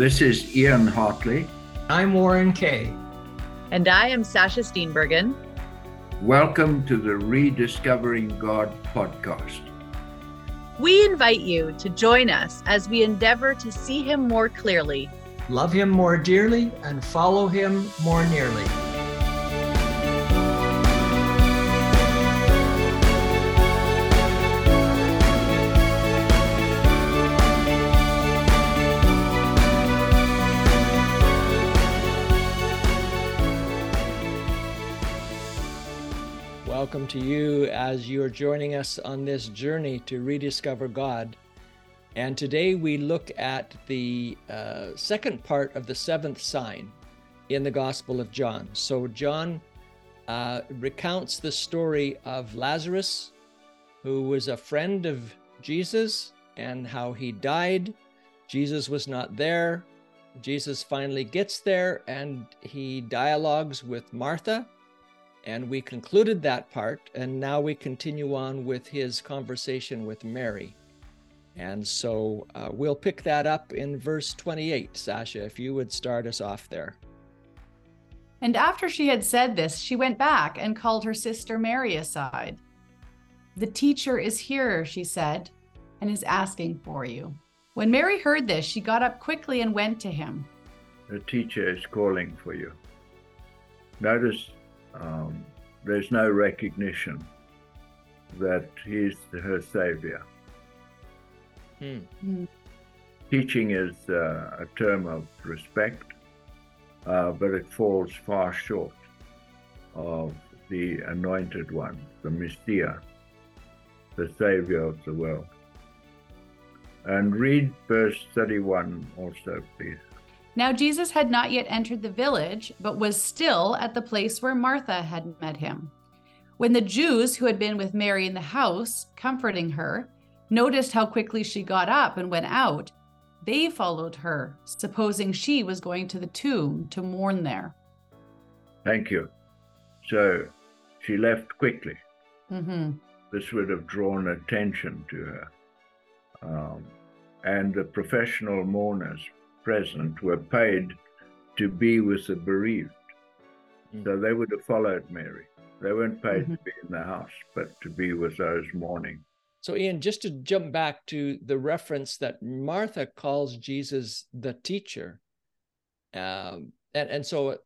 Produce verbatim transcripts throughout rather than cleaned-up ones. This is Ian Hartley. I'm Warren Kaye. And I am Sasha Steenbergen. Welcome to the Rediscovering God podcast. We invite you to join us as we endeavor to see him more clearly, love him more dearly, and follow him more nearly. Welcome to you as you're joining us on this journey to rediscover God. And today we look at the uh, second part of the seventh sign in the Gospel of John. So John uh, recounts the story of Lazarus, who was a friend of Jesus, and how he died. Jesus was not there. Jesus finally gets there and he dialogues with Martha. And we concluded that part, and now we continue on with his conversation with Mary. And so uh, we'll pick that up in verse twenty-eight. Sasha, if you would start us off there. And after she had said this, she went back and called her sister Mary aside. The teacher is here, she said, and is asking for you. When Mary heard this, she got up quickly and went to him. The teacher is calling for you. Notice Um, there's no recognition that he's her savior. Mm. Mm. Teaching is uh, a term of respect, uh, but it falls far short of the anointed one, the Messiah, the savior of the world. And read verse thirty-one also, please. Now Jesus had not yet entered the village, but was still at the place where Martha had met him. When the Jews who had been with Mary in the house, comforting her, noticed how quickly she got up and went out, they followed her, supposing she was going to the tomb to mourn there. Thank you. So she left quickly. Mm-hmm. This would have drawn attention to her. Um, and the professional mourners present were paid to be with the bereaved. Mm-hmm. So they would have followed Mary. They weren't paid mm-hmm. to be in the house, but to be with those mourning. So Ian, just to jump back to the reference that Martha calls Jesus the teacher. Um, and, and so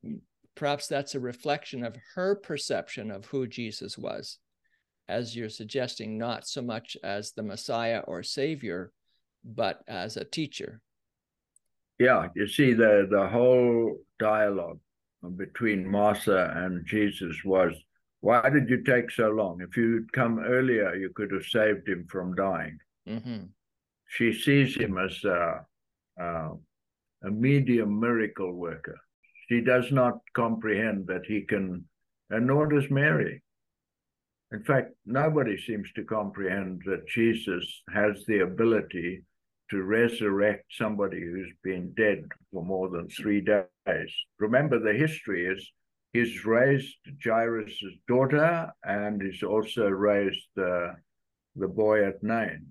perhaps that's a reflection of her perception of who Jesus was, as you're suggesting, not so much as the Messiah or Savior, but as a teacher. Yeah, you see, the, the whole dialogue between Martha and Jesus was, why did you take so long? If you'd come earlier, you could have saved him from dying. Mm-hmm. She sees him as a, a, a medium miracle worker. She does not comprehend that he can, and nor does Mary. In fact, nobody seems to comprehend that Jesus has the ability to resurrect somebody who's been dead for more than three days. Remember, the history is he's raised Jairus' daughter, and he's also raised uh, the boy at Nain.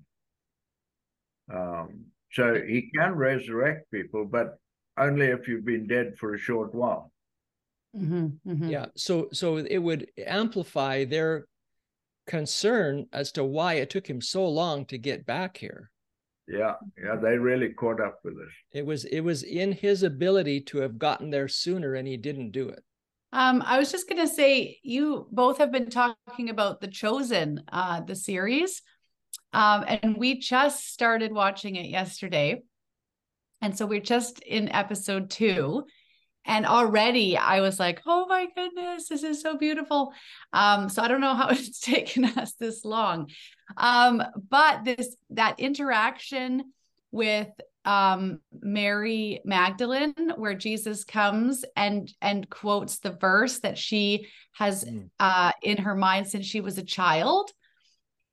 Um, so he can resurrect people, but only if you've been dead for a short while. Mm-hmm, mm-hmm. Yeah, so so it would amplify their concern as to why it took him so long to get back here. Yeah, yeah, they really caught up with us. It was it was in his ability to have gotten there sooner, and he didn't do it. Um, I was just going to say, you both have been talking about The Chosen, uh, the series, um, and we just started watching it yesterday. And so we're just in episode two, and already I was like, oh my goodness, this is so beautiful. Um, so I don't know how it's taken us this long. Um, but this, that interaction with um, Mary Magdalene, where Jesus comes and, and quotes the verse that she has mm. uh, in her mind since she was a child,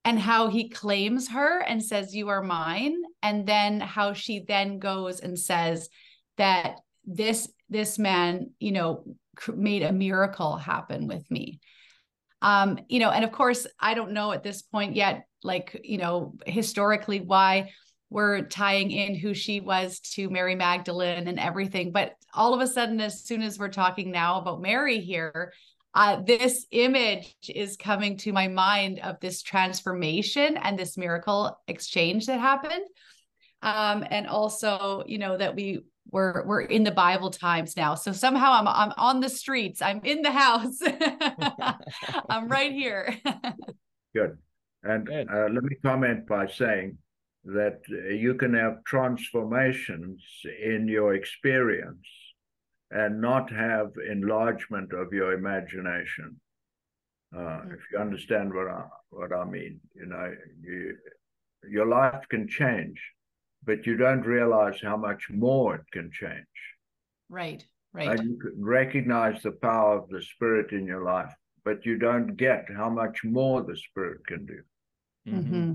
and how he claims her and says, you are mine. And then how she then goes and says that this, this man, you know, made a miracle happen with me. Um, you know, and of course, I don't know at this point yet, like, you know, historically why we're tying in who she was to Mary Magdalene and everything. But all of a sudden, as soon as we're talking now about Mary here, uh, this image is coming to my mind of this transformation and this miracle exchange that happened. Um, and also, you know, that we were, we're in the Bible times now. So somehow I'm, I'm on the streets, I'm in the house, I'm right here. Good. And Good. Uh, let me comment by saying that you can have transformations in your experience and not have enlargement of your imagination. Uh, mm-hmm. If you understand what I, what I mean, you know, you, your life can change, but you don't realize how much more it can change. Right, right. And you can recognize the power of the Spirit in your life, but you don't get how much more the Spirit can do. Mm-hmm.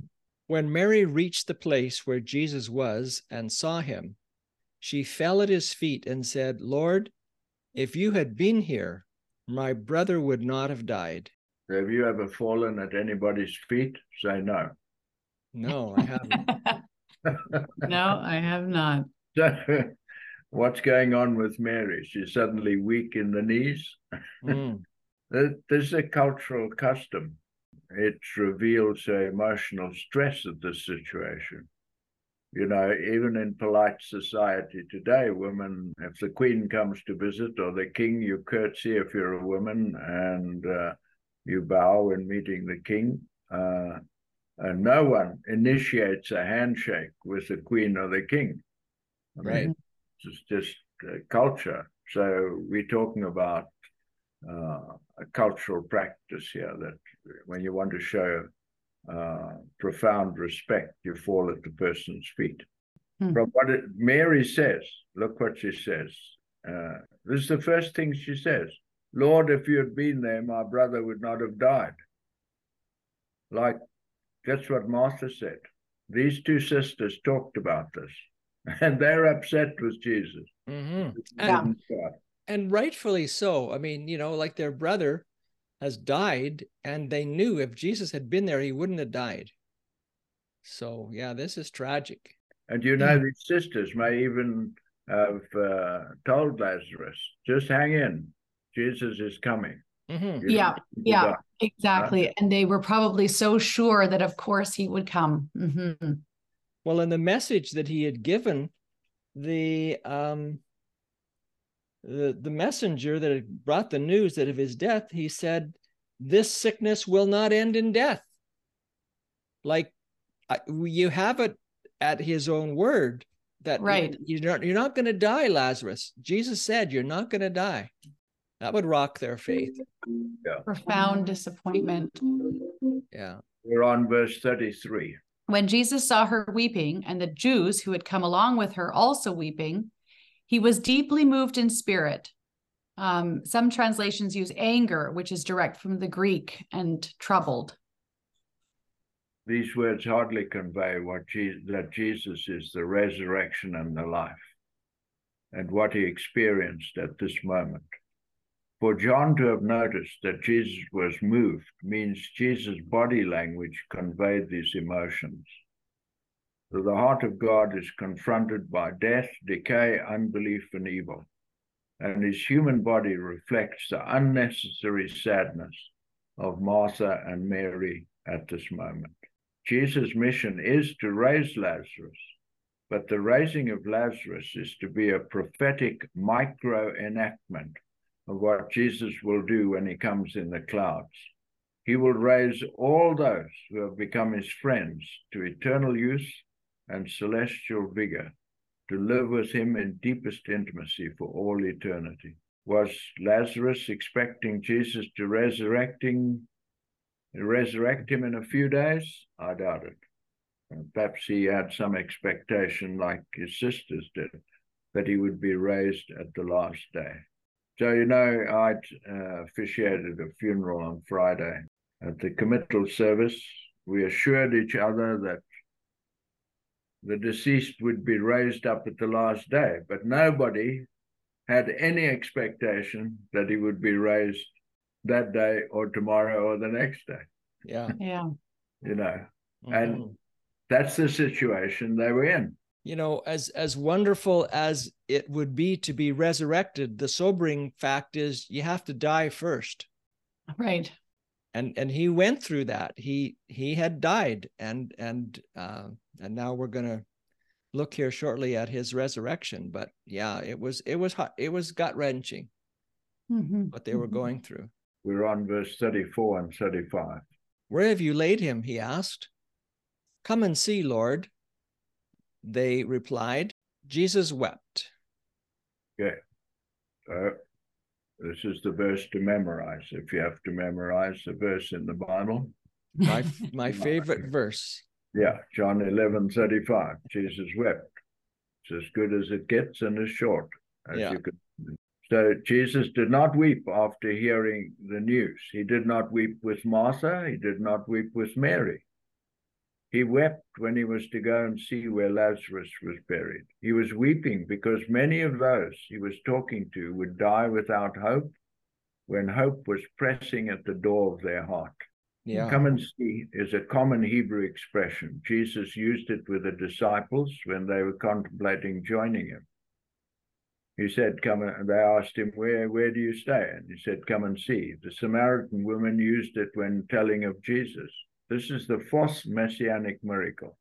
When Mary reached the place where Jesus was and saw him, she fell at his feet and said, "Lord, if you had been here, my brother would not have died." Have you ever fallen at anybody's feet? Say no. No, I haven't. No, I have not. So, what's going on with Mary? She's suddenly weak in the knees. Mm. There's a cultural custom. It reveals her emotional stress of this situation. You know, even in polite society today, women, if the queen comes to visit or the king, you curtsy if you're a woman, and uh, you bow when meeting the king. Uh, And no one initiates a handshake with the queen or the king. I right. mean, it's just uh, culture. So we're talking about uh, a cultural practice here that when you want to show uh, profound respect, you fall at the person's feet. Hmm. From what it, Mary says, look what she says. Uh, this is the first thing she says. "Lord, if you had been there, my brother would not have died." Like, that's what Martha said. These two sisters talked about this, and they're upset with Jesus. Mm-hmm. and, and rightfully so. I mean, you know, like their brother has died, and they knew if Jesus had been there, he wouldn't have died. So, yeah, this is tragic. And, you know, these sisters may even have uh, told Lazarus, just hang in, Jesus is coming. Mm-hmm. Yeah, yeah, die. Exactly. Huh? And they were probably so sure that, of course, he would come. Mm-hmm. Well, in the message that he had given, the um, the the messenger that had brought the news that of his death, he said, "This sickness will not end in death." Like I, you have it at his own word that right. you, you're not you're not going to die, Lazarus. Jesus said, "You're not going to die." That would rock their faith. Yeah. Profound disappointment. Yeah. We're on verse thirty-three. When Jesus saw her weeping and the Jews who had come along with her also weeping, he was deeply moved in spirit. Um, some translations use anger, which is direct from the Greek, and troubled. These words hardly convey what Jesus, that Jesus is the resurrection and the life, and what he experienced at this moment. For John to have noticed that Jesus was moved means Jesus' body language conveyed these emotions. So the heart of God is confronted by death, decay, unbelief, and evil, and his human body reflects the unnecessary sadness of Martha and Mary at this moment. Jesus' mission is to raise Lazarus, but the raising of Lazarus is to be a prophetic micro-enactment of what Jesus will do when he comes in the clouds. He will raise all those who have become his friends to eternal youth and celestial vigor, to live with him in deepest intimacy for all eternity. Was Lazarus expecting Jesus to resurrect him, resurrect him in a few days? I doubt it. And perhaps he had some expectation, like his sisters did, that he would be raised at the last day. So, you know, I uh, officiated a funeral on Friday. At the committal service, we assured each other that the deceased would be raised up at the last day, but nobody had any expectation that he would be raised that day or tomorrow or the next day. Yeah. Yeah. You know, mm-hmm. and That's the situation they were in. You know, as as wonderful as it would be to be resurrected, the sobering fact is you have to die first. Right. And and he went through that. He he had died, and and uh, and now we're going to look here shortly at his resurrection. But yeah, it was it was hot. It was gut wrenching. Mm-hmm. What they were mm-hmm. going through. We're on verse thirty-four and thirty-five. Where have you laid him? He asked. Come and see, Lord. They replied. Jesus wept. Okay. So this is the verse to memorize, if you have to memorize the verse in the Bible. My my favorite verse. Yeah, John eleven thirty-five. Jesus wept. It's as good as it gets and as short as yeah. you could. So Jesus did not weep after hearing the news. He did not weep with Martha. He did not weep with Mary. He wept when he was to go and see where Lazarus was buried. He was weeping because many of those he was talking to would die without hope when hope was pressing at the door of their heart. Yeah. Come and see is a common Hebrew expression. Jesus used it with the disciples when they were contemplating joining him. He said, come, and they asked him, where, where do you stay? And he said, come and see. The Samaritan woman used it when telling of Jesus. This is the fourth messianic miracle.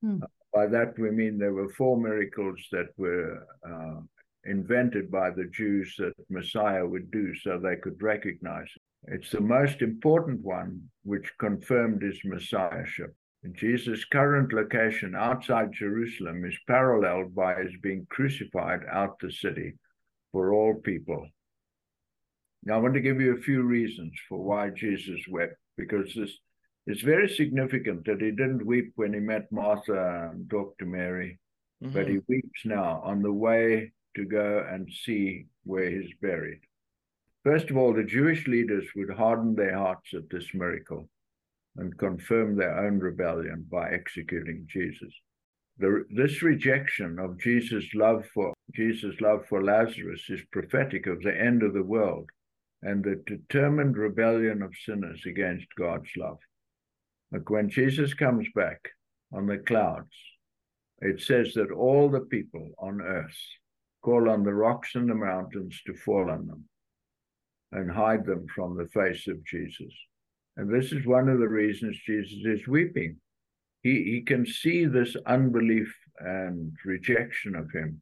Hmm. Uh, by that, we mean there were four miracles that were uh, invented by the Jews that Messiah would do so they could recognize it. It's the most important one, which confirmed his messiahship. And Jesus' current location outside Jerusalem is paralleled by his being crucified out the city for all people. Now, I want to give you a few reasons for why Jesus wept, because this it's very significant that he didn't weep when he met Martha and talked to Mary, mm-hmm. but he weeps now on the way to go and see where he's buried. First of all, the Jewish leaders would harden their hearts at this miracle and confirm their own rebellion by executing Jesus. The, this rejection of Jesus' love for Jesus' love for Lazarus is prophetic of the end of the world and the determined rebellion of sinners against God's love. Like when Jesus comes back on the clouds, it says that all the people on earth call on the rocks and the mountains to fall on them and hide them from the face of Jesus. And this is one of the reasons Jesus is weeping. He, he can see this unbelief and rejection of him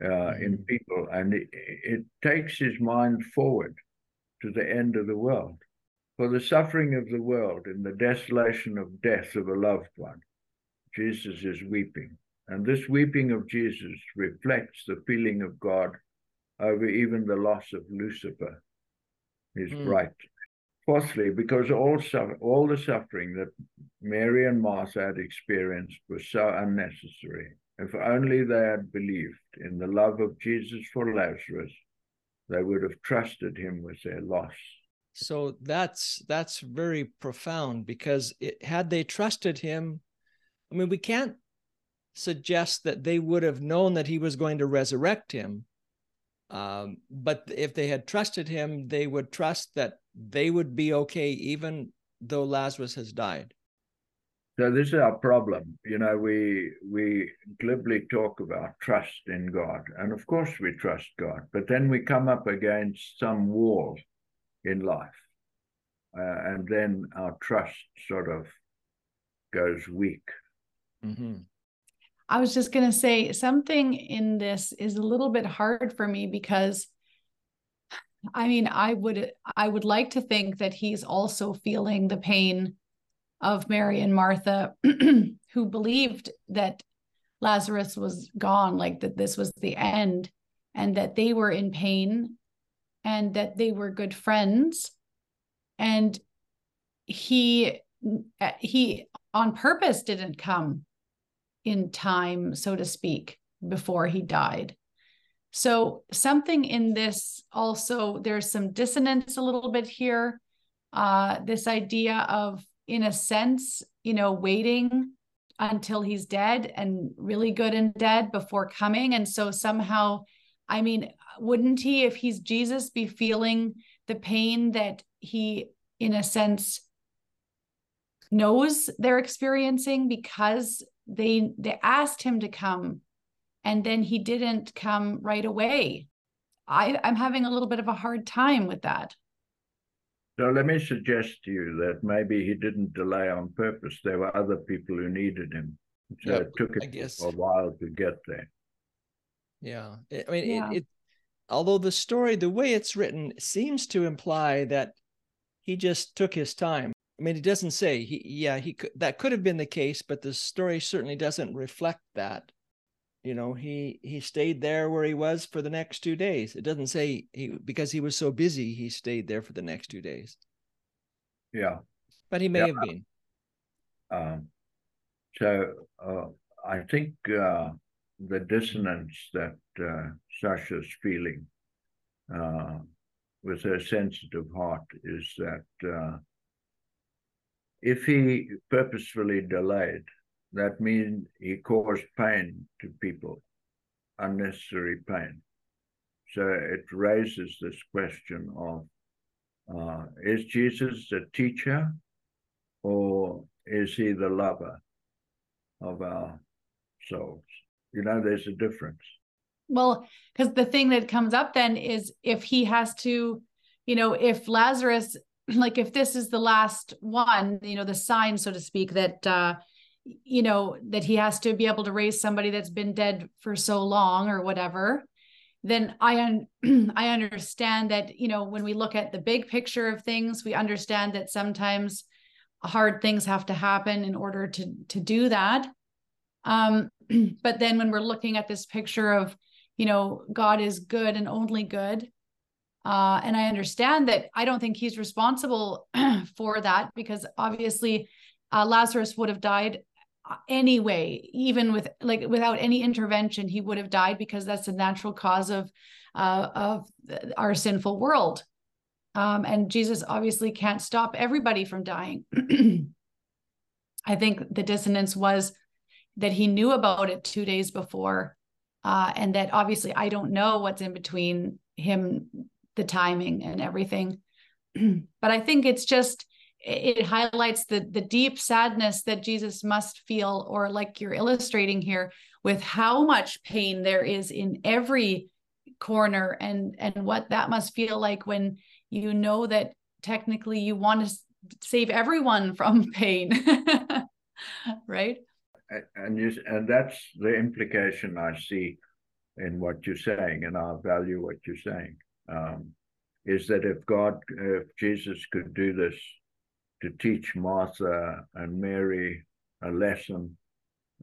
uh, in people, and it, it takes his mind forward to the end of the world. For the suffering of the world and the desolation of death of a loved one, Jesus is weeping. And this weeping of Jesus reflects the feeling of God over even the loss of Lucifer, his mm. bright. Fourthly, because all, su- all the suffering that Mary and Martha had experienced was so unnecessary. If only they had believed in the love of Jesus for Lazarus, they would have trusted him with their loss. So that's that's very profound, because it, had they trusted him, I mean, we can't suggest that they would have known that he was going to resurrect him. Um, but if they had trusted him, they would trust that they would be okay, even though Lazarus has died. So this is our problem. You know, we we glibly talk about trust in God. And of course we trust God. But then we come up against some wall in life. Uh, and then our trust sort of goes weak. Mm-hmm. I was just going to say, something in this is a little bit hard for me, because I mean, I would, I would like to think that he's also feeling the pain of Mary and Martha, who believed that Lazarus was gone, like that this was the end, and that they were in pain, and that they were good friends. And he, he on purpose didn't come in time, so to speak, before he died. So something in this also, there's some dissonance a little bit here. Uh, this idea of, in a sense, you know, waiting until he's dead and really good and dead before coming. And so somehow, I mean, wouldn't he, if he's Jesus, be feeling the pain that he, in a sense, knows they're experiencing, because they they asked him to come and then he didn't come right away. I, I'm having a little bit of a hard time with that. So let me suggest to you that maybe he didn't delay on purpose. There were other people who needed him. So yep, it took it I guess. a while to get there. Yeah. I mean, yeah. It, it, although the story, the way it's written, seems to imply that he just took his time. I mean, it doesn't say, he, yeah, he could, that could have been the case, but the story certainly doesn't reflect that. You know, he, he stayed there where he was for the next two days. It doesn't say he, because he was so busy, he stayed there for the next two days. Yeah. But he may yeah. have been. Um, so uh, I think uh, the dissonance that uh, Sasha's feeling uh, with her sensitive heart is that uh, if he purposefully delayed, that means he caused pain to people, unnecessary pain. So it raises this question of, uh, is Jesus the teacher or is he the lover of our souls? You know, there's a difference. Well, because the thing that comes up then is if he has to, you know, if Lazarus, like if this is the last one, you know, the sign, so to speak, that, uh, you know, that he has to be able to raise somebody that's been dead for so long or whatever, then I, un- I understand that, you know, when we look at the big picture of things, we understand that sometimes hard things have to happen in order to, to do that. Um, but then when we're looking at this picture of, you know, God is good and only good. Uh, and I understand that I don't think he's responsible for that, because obviously uh, Lazarus would have died anyway, even with like without any intervention, he would have died, because that's the natural cause of uh, of our sinful world. Um, and Jesus obviously can't stop everybody from dying. I think the dissonance was that he knew about it two days before, uh, and that obviously I don't know what's in between him, the timing and everything. But I think it's just, it highlights the the deep sadness that Jesus must feel, or like you're illustrating here, with how much pain there is in every corner, and and what that must feel like when you know that technically you want to save everyone from pain, right? And you, and that's the implication I see in what you're saying, and I value what you're saying, um, is that if God, if Jesus could do this to teach Martha and Mary a lesson,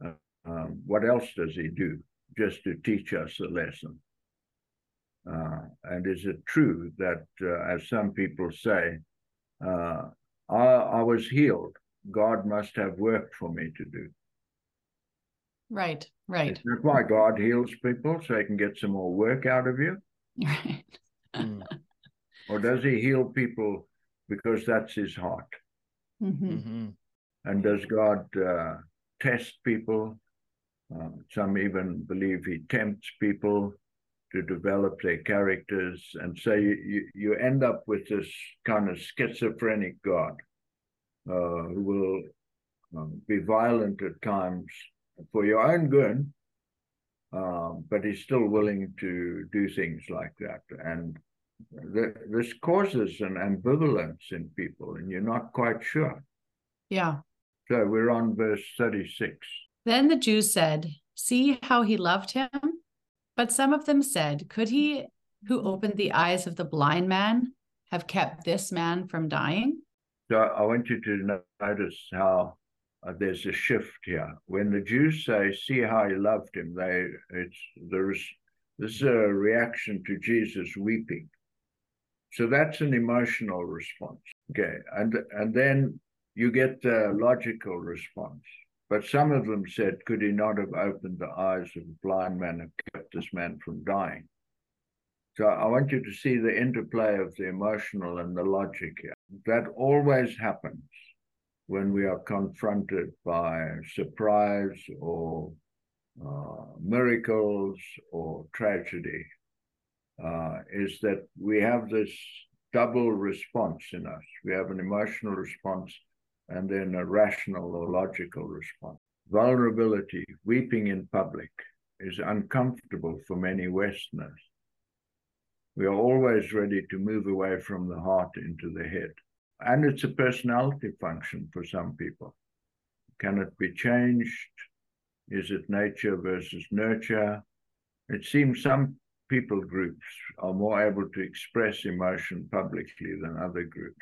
Uh, um, what else does he do? Just to teach us a lesson. Uh, and is it true that, uh, as some people say, uh, I, I was healed, God must have work for me to do. Right, right. Isn't that why God heals people, so he can get some more work out of you? Right. Mm. Or does he heal people because that's his heart? Mm-hmm. Mm-hmm. And does God uh, test people? Uh, some even believe he tempts people to develop their characters. And so you, you, you end up with this kind of schizophrenic God uh, who will um, be violent at times for your own good, uh, but he's still willing to do things like that. And th- this causes an ambivalence in people, and you're not quite sure. Yeah. So we're on verse thirty-six. Then the Jews said, "See how he loved him?" But some of them said, "Could he who opened the eyes of the blind man have kept this man from dying?" So I want you to notice how Uh, there's a shift here. When the Jews say, "See how he loved him," they it's there's this is a reaction to Jesus weeping. So that's an emotional response. Okay, and and then you get the logical response. But some of them said, "Could he not have opened the eyes of the blind man and kept this man from dying?" So I want you to see the interplay of the emotional and the logic here. That always happens when we are confronted by surprise or uh, miracles or tragedy, uh, is that we have this double response in us. We have an emotional response and then a rational or logical response. Vulnerability, weeping in public, is uncomfortable for many Westerners. We are always ready to move away from the heart into the head. And it's a personality function for some people. Can it be changed? Is it nature versus nurture? It seems some people groups are more able to express emotion publicly than other groups.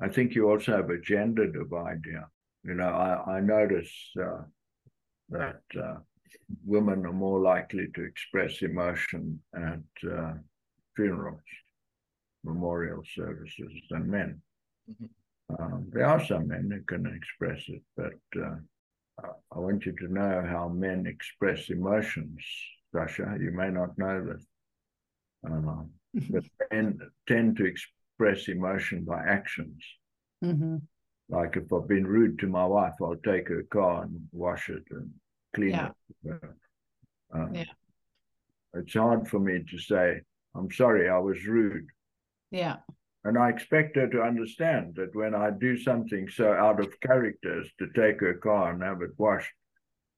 I think you also have a gender divide here. You know, I, I notice uh, that uh, women are more likely to express emotion at uh, funerals, memorial services than men. Mm-hmm. um, there are some men who can express it, but uh, I want you to know how men express emotions, Sasha. You may not know this, um, but men tend to express emotion by actions. Mm-hmm. Like if I've been rude to my wife, I'll take her car and wash it and clean yeah. it. Um, yeah. It's hard for me to say, I'm sorry, I was rude. Yeah. And I expect her to understand that when I do something so out of character as to take her car and have it washed,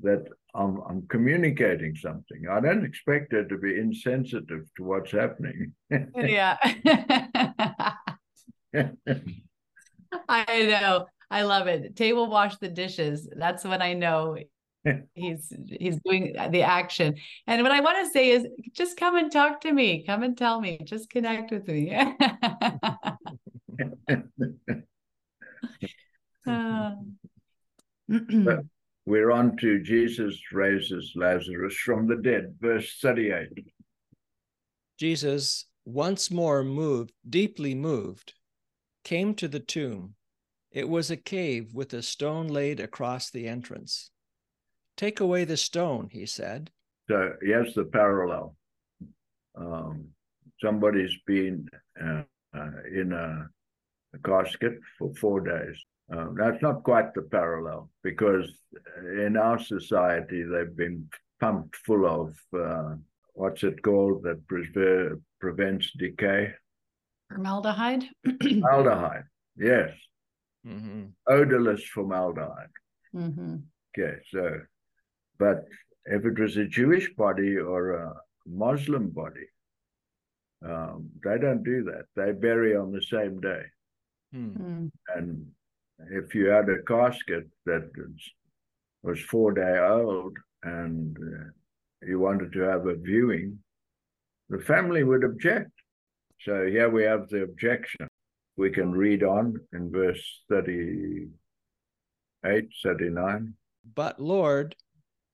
that I'm, I'm communicating something. I don't expect her to be insensitive to what's happening. Yeah. I know. I love it. Table wash the dishes. That's when I know he's he's doing the action. And what I want to say is, just come and talk to me. Come and tell me. Just connect with me. uh. But we're on to Jesus raises Lazarus from the dead, verse thirty-eight. Jesus, once more moved, deeply moved, came to the tomb. It was a cave with a stone laid across the entrance. Take away the stone, he said. So here's the parallel. Um, somebody's been uh, uh, in a, a casket for four days. Um, that's not quite the parallel, because in our society, they've been pumped full of, uh, what's it called, that preserve, prevents decay? Formaldehyde? Formaldehyde, yes. Mm-hmm. Odorless formaldehyde. Mm-hmm. Okay, so... But if it was a Jewish body or a Muslim body, um, they don't do that. They bury on the same day. Mm-hmm. And if you had a casket that was four day old and you wanted to have a viewing, the family would object. So here we have the objection. We can read on in verse thirty-eight, thirty-nine. But Lord,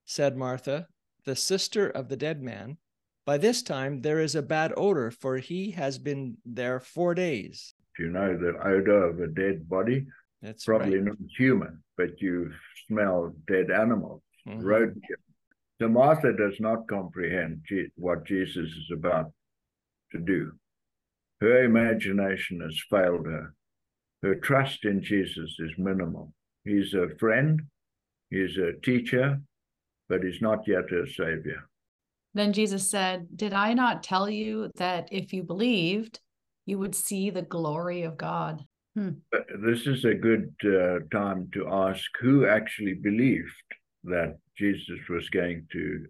said Martha, the sister of the dead man, by this time there is a bad odor, for he has been there four days. Do you know the odor of a dead body? That's probably right. Not human, but you smell dead animals, mm-hmm. roadkill. So Martha does not comprehend what Jesus is about to do. Her imagination has failed her. Her trust in Jesus is minimal. He's her friend, he's her teacher, but he's not yet her savior. Then Jesus said, did I not tell you that if you believed, you would see the glory of God? Hmm. This is a good uh, time to ask who actually believed that Jesus was going to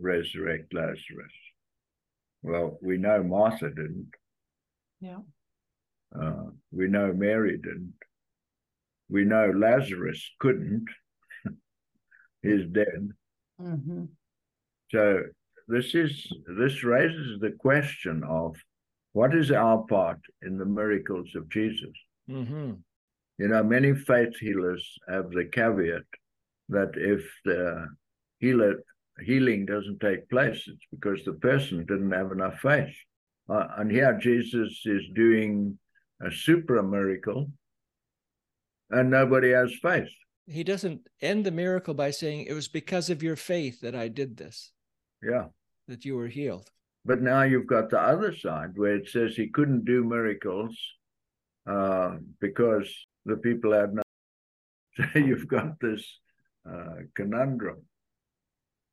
resurrect Lazarus. Well, we know Martha didn't. Yeah. Uh, we know Mary didn't. We know Lazarus couldn't. He's dead. Mm-hmm. So this is this raises the question of what is our part in the miracles of Jesus? Mm-hmm. You know, many faith healers have the caveat that if the healer healing doesn't take place, it's because the person didn't have enough faith. Uh, and here Jesus is doing a super miracle, and nobody has faith. He doesn't end the miracle by saying, it was because of your faith that I did this. Yeah. That you were healed. But now you've got the other side where it says he couldn't do miracles uh, because the people had no. So you've got this uh, conundrum.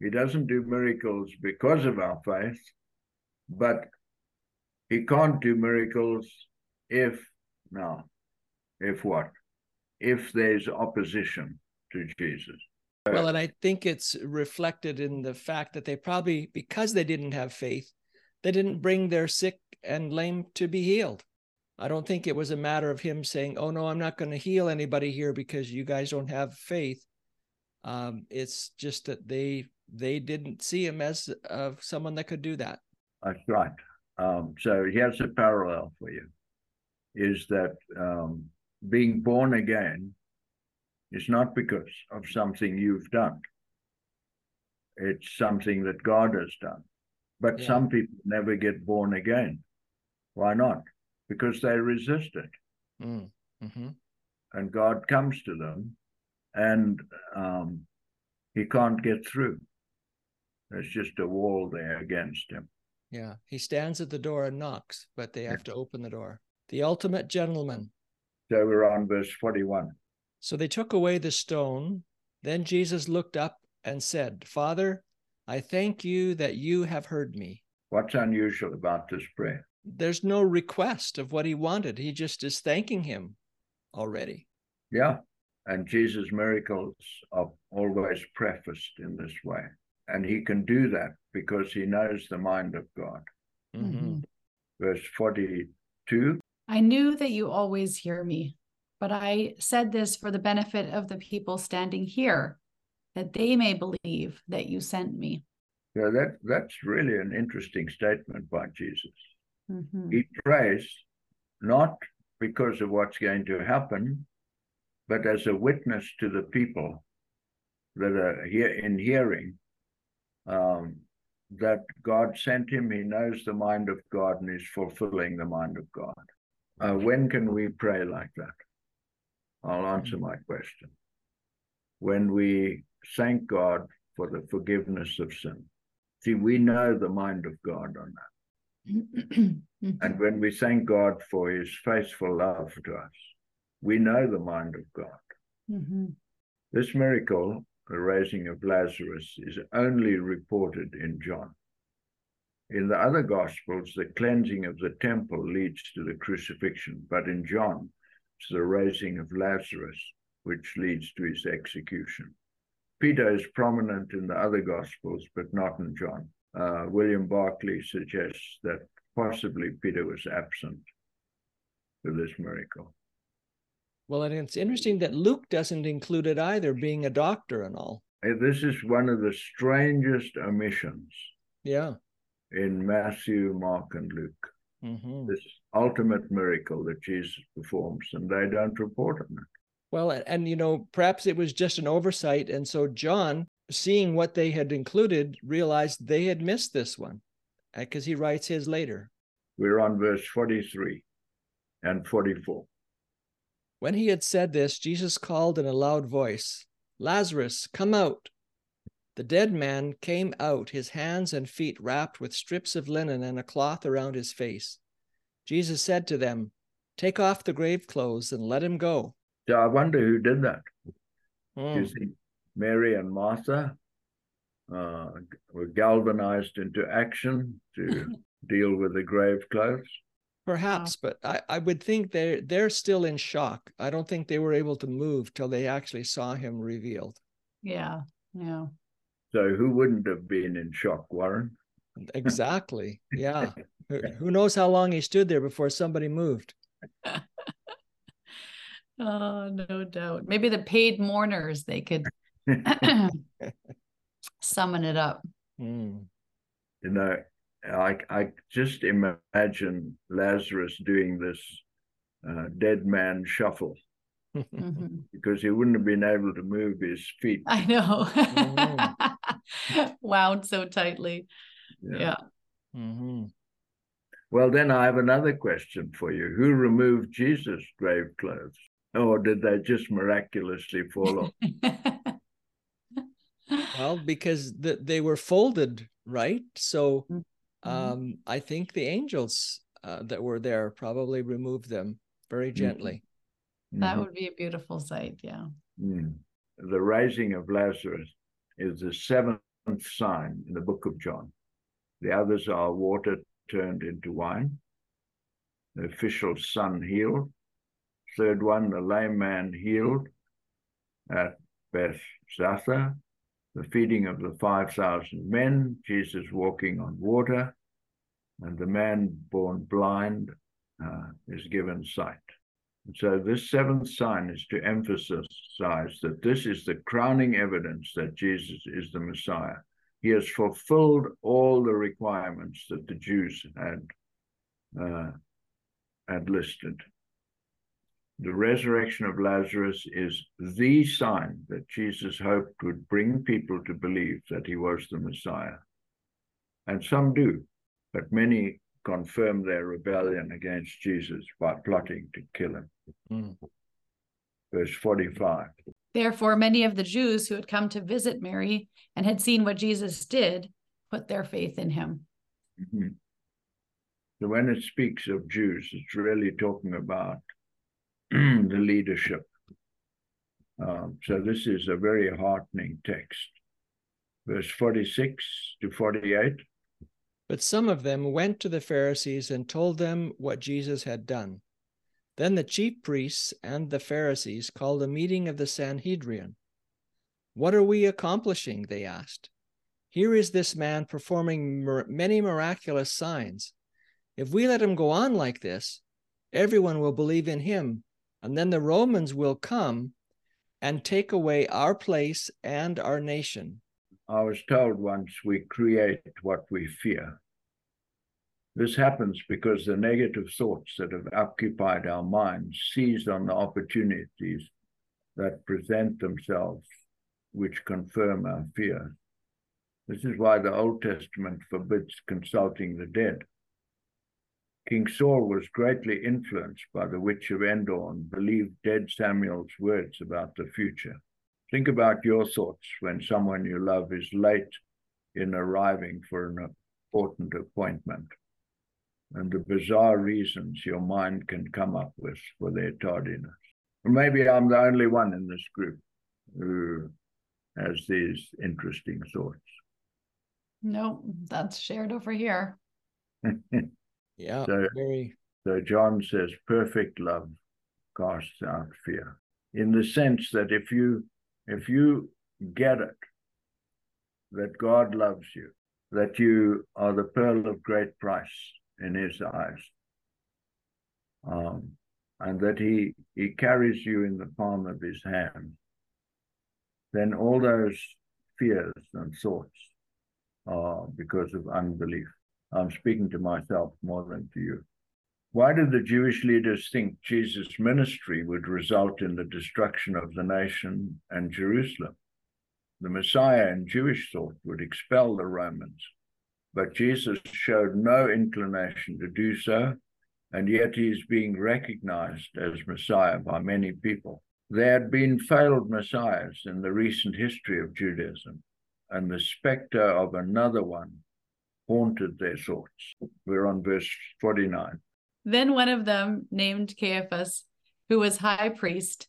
He doesn't do miracles because of our faith, but he can't do miracles if, no, if what? if there's opposition to Jesus. Well, and I think it's reflected in the fact that they probably, because they didn't have faith, they didn't bring their sick and lame to be healed. I don't think it was a matter of him saying, oh, no, I'm not going to heal anybody here because you guys don't have faith. Um, it's just that they they didn't see him as uh, someone that could do that. That's right. Um, so here's a parallel for you, is that um, being born again is not because of something you've done. It's something that God has done. But yeah. Some people never get born again. Why not? Because they resist it. Mm. Mm-hmm. And God comes to them, and um, he can't get through. There's just a wall there against him. Yeah, he stands at the door and knocks, but they have to open the door. The ultimate gentleman. So we're on verse forty-one. So they took away the stone. Then Jesus looked up and said, Father, I thank you that you have heard me. What's unusual about this prayer? There's no request of what he wanted. He just is thanking him already. Yeah. And Jesus' miracles are always prefaced in this way. And he can do that because he knows the mind of God. Mm-hmm. Verse forty-two. I knew that you always hear me, but I said this for the benefit of the people standing here, that they may believe that you sent me. Yeah, that, that's really an interesting statement by Jesus. Mm-hmm. He prays not because of what's going to happen, but as a witness to the people that are here in hearing um, that God sent him. He knows the mind of God and is fulfilling the mind of God. Uh, when can we pray like that? I'll answer my question. When we thank God for the forgiveness of sin. See, we know the mind of God on that. And when we thank God for his faithful love to us, we know the mind of God. Mm-hmm. This miracle, the raising of Lazarus, is only reported in John. In the other Gospels, the cleansing of the temple leads to the crucifixion, but in John, it's the raising of Lazarus, which leads to his execution. Peter is prominent in the other Gospels, but not in John. Uh, William Barclay suggests that possibly Peter was absent to this miracle. Well, and it's interesting that Luke doesn't include it either, being a doctor and all. This is one of the strangest omissions. Yeah. In Matthew, Mark, and Luke. Mm-hmm. This ultimate miracle that Jesus performs, and they don't report on it. Well, and, you know, perhaps it was just an oversight, and so John, seeing what they had included, realized they had missed this one, because he writes his later. We're on verse forty-three and forty-four. When he had said this, Jesus called in a loud voice, Lazarus, come out. The dead man came out, his hands and feet wrapped with strips of linen and a cloth around his face. Jesus said to them, take off the grave clothes and let him go. So I wonder who did that. Mm. You see? Mary and Martha uh, were galvanized into action to deal with the grave clothes. Perhaps, but I, I would think they're, they're still in shock. I don't think they were able to move till they actually saw him revealed. Yeah, yeah. So who wouldn't have been in shock, Warren? Exactly, yeah. who, who knows how long he stood there before somebody moved? Oh, no doubt. Maybe the paid mourners, they could... summon it up. Mm. You know, I I just imagine Lazarus doing this uh, dead man shuffle mm-hmm. because he wouldn't have been able to move his feet. I know, mm-hmm. wound so tightly. Yeah. yeah. Mm-hmm. Well, then I have another question for you. Who removed Jesus' grave clothes, or did they just miraculously fall off? Well, because the, they were folded, right? So um, mm-hmm. I think the angels uh, that were there probably removed them very gently. Mm-hmm. That would be a beautiful sight, yeah. Mm. The raising of Lazarus is the seventh sign in the book of John. The others are water turned into wine, the official son healed, third one, the lame man healed at Beth Zatha, the feeding of the five thousand men, Jesus walking on water, and the man born blind uh, is given sight. And so this seventh sign is to emphasize that this is the crowning evidence that Jesus is the Messiah. He has fulfilled all the requirements that the Jews had, uh, had listed. The resurrection of Lazarus is the sign that Jesus hoped would bring people to believe that he was the Messiah. And some do, but many confirm their rebellion against Jesus by plotting to kill him. Mm. Verse forty-five. Therefore, many of the Jews who had come to visit Mary and had seen what Jesus did put their faith in him. Mm-hmm. So when it speaks of Jews, it's really talking about the leadership. Um, so this is a very heartening text. Verse forty-six to forty-eight. But some of them went to the Pharisees and told them what Jesus had done. Then the chief priests and the Pharisees called a meeting of the Sanhedrin. What are we accomplishing? They asked. Here is this man performing many miraculous signs. If we let him go on like this, everyone will believe in him. And then the Romans will come and take away our place and our nation. I was told once, we create what we fear. This happens because the negative thoughts that have occupied our minds seize on the opportunities that present themselves, which confirm our fear. This is why the Old Testament forbids consulting the dead. King Saul was greatly influenced by the witch of Endor and believed dead Samuel's words about the future. Think about your thoughts when someone you love is late in arriving for an important appointment and the bizarre reasons your mind can come up with for their tardiness. Or maybe I'm the only one in this group who has these interesting thoughts. No, that's shared over here. Yeah, so, very. So John says, perfect love casts out fear, in the sense that if you, if you get it, that God loves you, that you are the pearl of great price in his eyes, um, and that he, he carries you in the palm of his hand, then all those fears and thoughts are because of unbelief. I'm speaking to myself more than to you. Why did the Jewish leaders think Jesus' ministry would result in the destruction of the nation and Jerusalem? The Messiah in Jewish thought would expel the Romans, but Jesus showed no inclination to do so, and yet he is being recognized as Messiah by many people. There had been failed messiahs in the recent history of Judaism, and the specter of another one haunted their thoughts. We're on verse forty-nine. Then one of them, named Caiaphas, who was high priest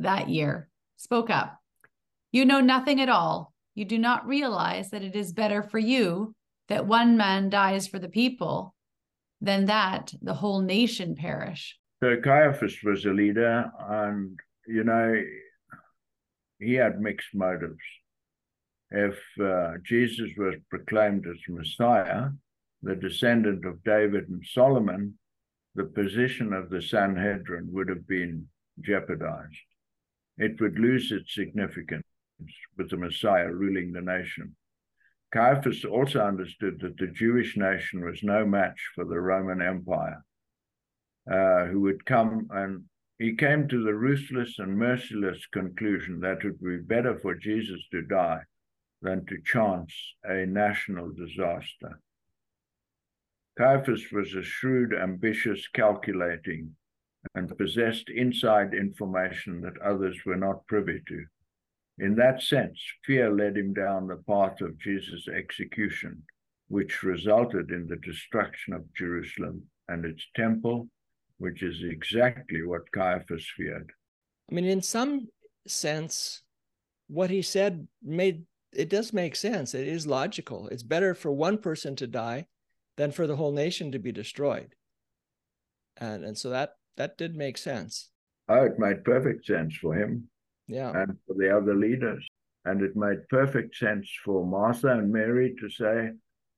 that year, spoke up. You know nothing at all. You do not realize that it is better for you that one man dies for the people than that the whole nation perish. So Caiaphas was a leader, and, you know, he had mixed motives. If uh, Jesus was proclaimed as Messiah, the descendant of David and Solomon, the position of the Sanhedrin would have been jeopardized. It would lose its significance with the Messiah ruling the nation. Caiaphas also understood that the Jewish nation was no match for the Roman Empire, uh, who would come and he came to the ruthless and merciless conclusion that it would be better for Jesus to die than to chance a national disaster. Caiaphas was a shrewd, ambitious, calculating, and possessed inside information that others were not privy to. In that sense, fear led him down the path of Jesus' execution, which resulted in the destruction of Jerusalem and its temple, which is exactly what Caiaphas feared. I mean, in some sense, what he said made It does make sense. It is logical. It's better for one person to die than for the whole nation to be destroyed. And, and so that, that did make sense. Oh, it made perfect sense for him, yeah, and for the other leaders. And it made perfect sense for Martha and Mary to say,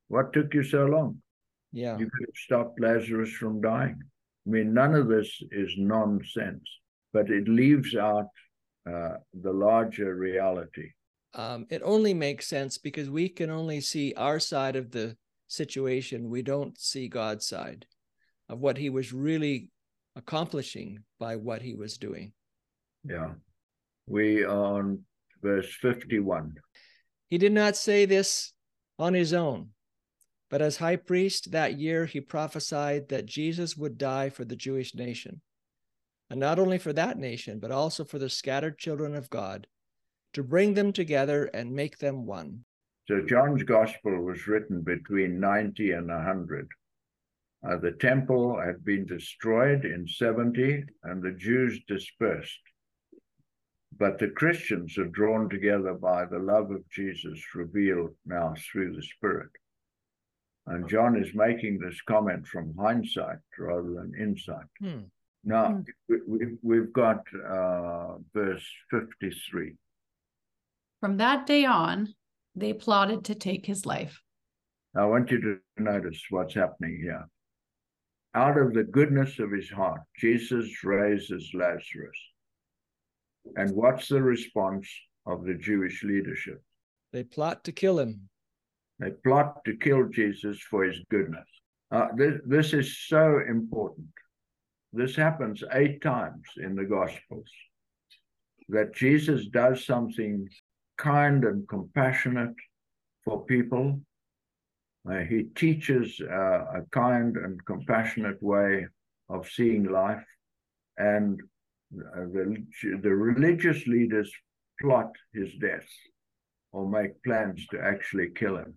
what took you so long? Yeah. You could have stopped Lazarus from dying. I mean, none of this is nonsense, but it leaves out uh, the larger reality. Um, it only makes sense because we can only see our side of the situation. We don't see God's side of what he was really accomplishing by what he was doing. Yeah. We are on verse fifty-one. He did not say this on his own, but as high priest that year, he prophesied that Jesus would die for the Jewish nation, and not only for that nation, but also for the scattered children of God, to bring them together and make them one. So John's gospel was written between ninety and one hundred. Uh, the temple had been destroyed in seventy and the Jews dispersed. But the Christians are drawn together by the love of Jesus revealed now through the Spirit. And John is making this comment from hindsight rather than insight. Hmm. Now, hmm. We, we've got uh, verse fifty-three. From that day on, they plotted to take his life. I want you to notice what's happening here. Out of the goodness of his heart, Jesus raises Lazarus. And what's the response of the Jewish leadership? They plot to kill him. They plot to kill Jesus for his goodness. Uh, this, this is so important. This happens eight times in the Gospels, that Jesus does something kind and compassionate for people. Uh, he teaches uh, a kind and compassionate way of seeing life, and uh, the, the religious leaders plot his death or make plans to actually kill him.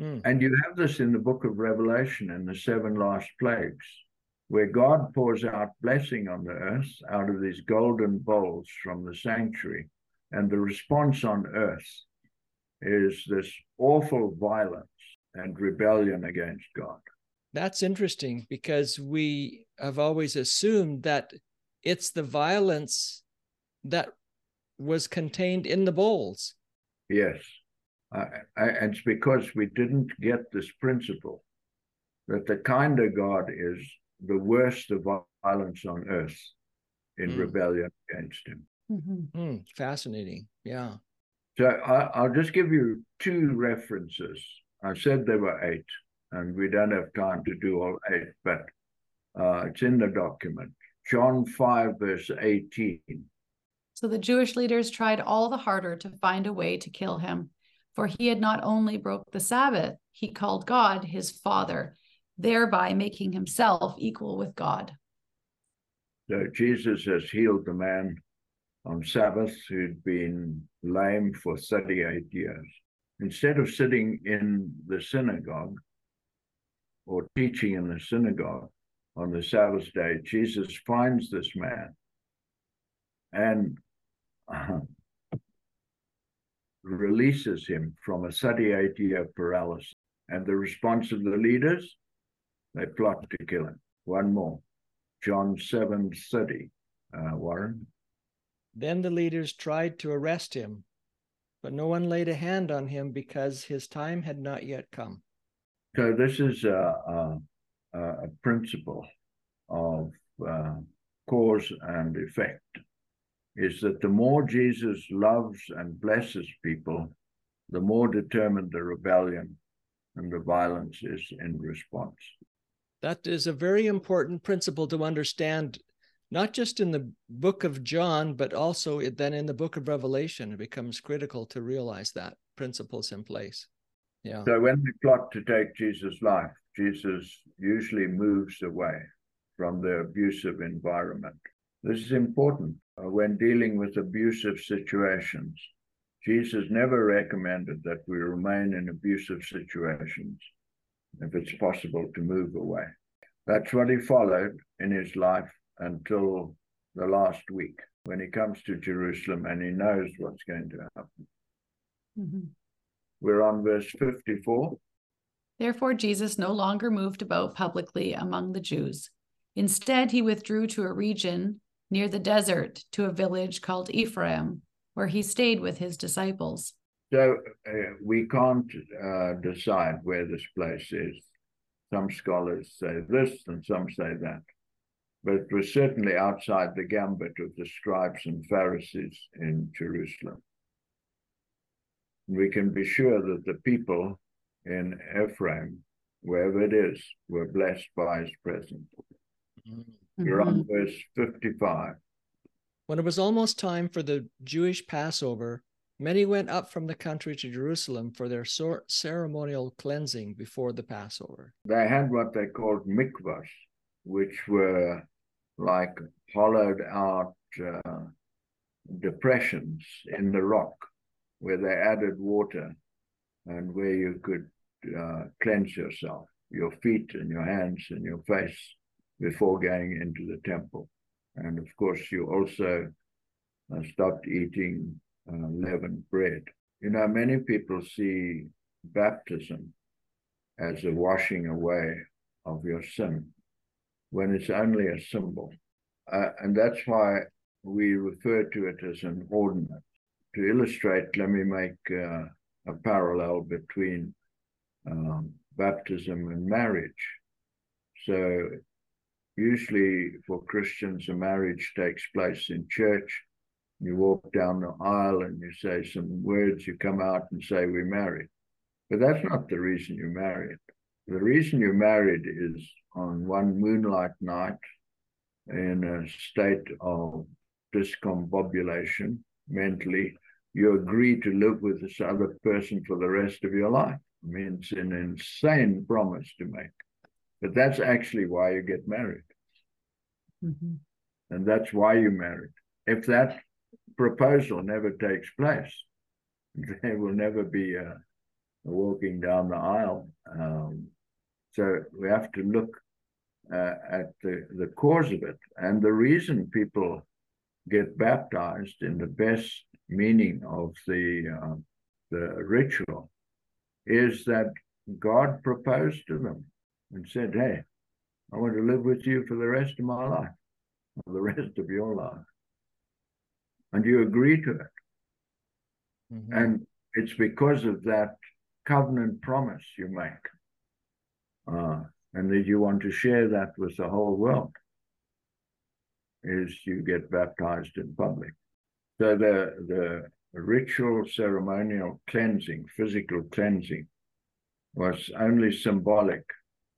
Mm. And you have this in the book of Revelation in the seven last plagues, where God pours out blessing on the earth out of these golden bowls from the sanctuary. And the response on earth is this awful violence and rebellion against God. That's interesting, because we have always assumed that it's the violence that was contained in the bowls. Yes. Uh, and it's because we didn't get this principle that the kinder God is, the worse the violence on earth in mm. rebellion against him. Mm-hmm. Mm, fascinating. Yeah. So I, I'll just give you two references. I said there were eight, and we don't have time to do all eight, but uh, it's in the document. John five, verse eighteen. So the Jewish leaders tried all the harder to find a way to kill him, for he had not only broke the Sabbath, he called God his Father, thereby making himself equal with God. So Jesus has healed the man on Sabbath who'd been lame for thirty-eight years. Instead of sitting in the synagogue or teaching in the synagogue on the Sabbath day, Jesus finds this man and uh, releases him from a thirty-eight year paralysis. And the response of the leaders, they plot to kill him. One more, John seven thirty, uh, Warren. Then the leaders tried to arrest him, but no one laid a hand on him because his time had not yet come. So this is a, a, a principle of uh, cause and effect, is that the more Jesus loves and blesses people, the more determined the rebellion and the violence is in response. That is a very important principle to understand, not just in the book of John, but also then in the book of Revelation. It becomes critical to realize that principle's in place. Yeah. So when they plot to take Jesus' life, Jesus usually moves away from the abusive environment. This is important when dealing with abusive situations. Jesus never recommended that we remain in abusive situations if it's possible to move away. That's what he followed in his life until the last week, when he comes to Jerusalem and he knows what's going to happen. Mm-hmm. We're on verse fifty-four. Therefore, Jesus no longer moved about publicly among the Jews. Instead, he withdrew to a region near the desert to a village called Ephraim, where he stayed with his disciples. So uh, we can't uh, decide where this place is. Some scholars say this and some say that. But it was certainly outside the gambit of the scribes and Pharisees in Jerusalem. We can be sure that the people in Ephraim, wherever it is, were blessed by his presence. Mm-hmm. You're on verse fifty-five. When it was almost time for the Jewish Passover, many went up from the country to Jerusalem for their ceremonial cleansing before the Passover. They had what they called mikvahs, which were like hollowed out uh, depressions in the rock where they added water and where you could uh, cleanse yourself, your feet and your hands and your face before going into the temple. And of course, you also uh, stopped eating uh, leavened bread. You know, many people see baptism as a washing away of your sin, when it's only a symbol. Uh, and that's why we refer to it as an ordinance. To illustrate, let me make uh, a parallel between um, baptism and marriage. So usually for Christians, a marriage takes place in church. You walk down the aisle and you say some words, you come out and say, "We're married." But that's not the reason you married. The reason you married is on one moonlight night in a state of discombobulation mentally, you agree to live with this other person for the rest of your life. I mean, it's an insane promise to make. But that's actually why you get married. Mm-hmm. And that's why you married. If that proposal never takes place, there will never be a, a walking down the aisle. Um, so we have to look uh, at the, the cause of it. And the reason people get baptized in the best meaning of the, uh, the ritual is that God proposed to them and said, "Hey, I want to live with you for the rest of my life, or the rest of your life." And you agree to it. Mm-hmm. And it's because of that covenant promise you make, uh, and that you want to share that with the whole world, is you get baptized in public. So the, the ritual ceremonial cleansing, physical cleansing, was only symbolic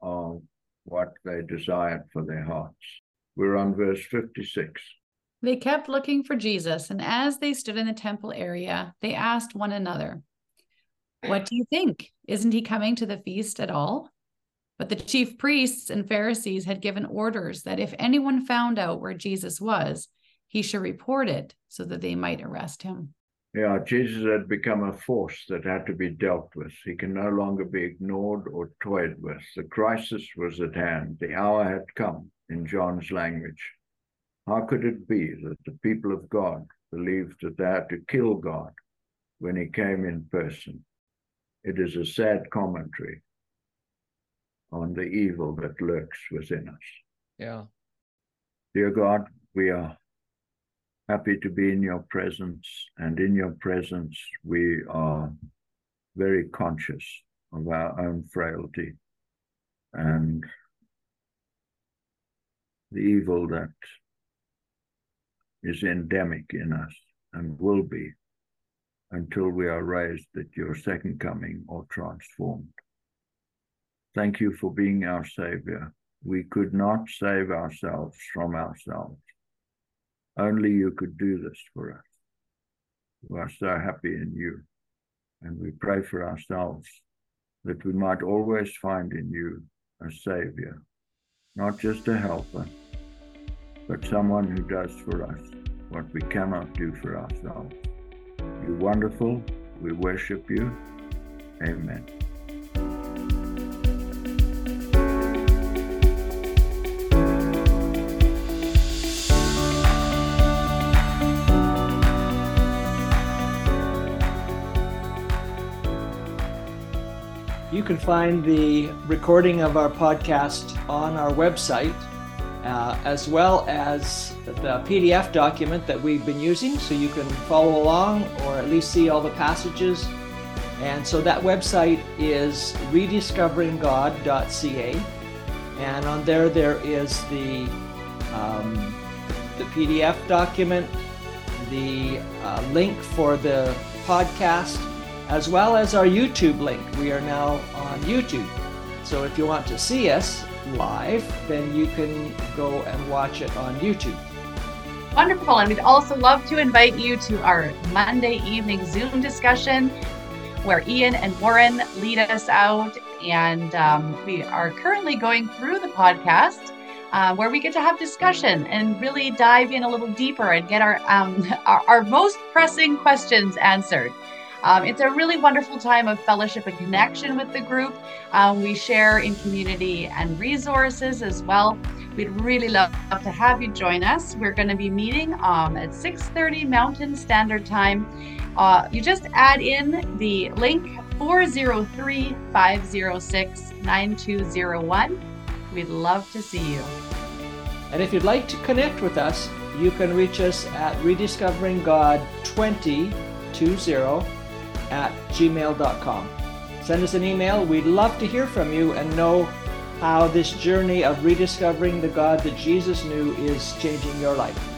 of what they desired for their hearts. We're on verse fifty-six. They kept looking for Jesus, and as they stood in the temple area, they asked one another, "What do you think? Isn't he coming to the feast at all?" But the chief priests and Pharisees had given orders that if anyone found out where Jesus was, he should report it so that they might arrest him. Yeah, Jesus had become a force that had to be dealt with. He can no longer be ignored or toyed with. The crisis was at hand. The hour had come, in John's language. How could it be that the people of God believed that they had to kill God when he came in person? It is a sad commentary on the evil that lurks within us. Yeah. Dear God, we are happy to be in your presence, and in your presence we are very conscious of our own frailty and the evil that is endemic in us and will be until we are raised at your second coming or transformed. Thank you for being our Savior. We could not save ourselves from ourselves. Only you could do this for us. We are so happy in you, and we pray for ourselves that we might always find in you a Savior, not just a helper, but someone who does for us what we cannot do for ourselves. You're wonderful. We worship you. Amen. You can find the recording of our podcast on our website, uh, as well as the P D F document that we've been using, so you can follow along or at least see all the passages. And so that website is rediscovering god dot c a, and on there there is the um, the P D F document, the uh, link for the podcast, as well as our YouTube link. We are now on YouTube. So if you want to see us live, then you can go and watch it on YouTube. Wonderful. And we'd also love to invite you to our Monday evening Zoom discussion where Ian and Warren lead us out. And um, we are currently going through the podcast uh, where we get to have discussion and really dive in a little deeper and get our, um, our, our most pressing questions answered. Um, it's a really wonderful time of fellowship and connection with the group. Uh, we share in community and resources as well. We'd really love to have you join us. We're going to be meeting um, at six thirty Mountain Standard Time. Uh, you just add in the link four oh three, five oh six, nine two oh one. We'd love to see you. And if you'd like to connect with us, you can reach us at rediscovering god twenty twenty at gmail dot com. Send us an email. We'd love to hear from you and know how this journey of rediscovering the God that Jesus knew is changing your life.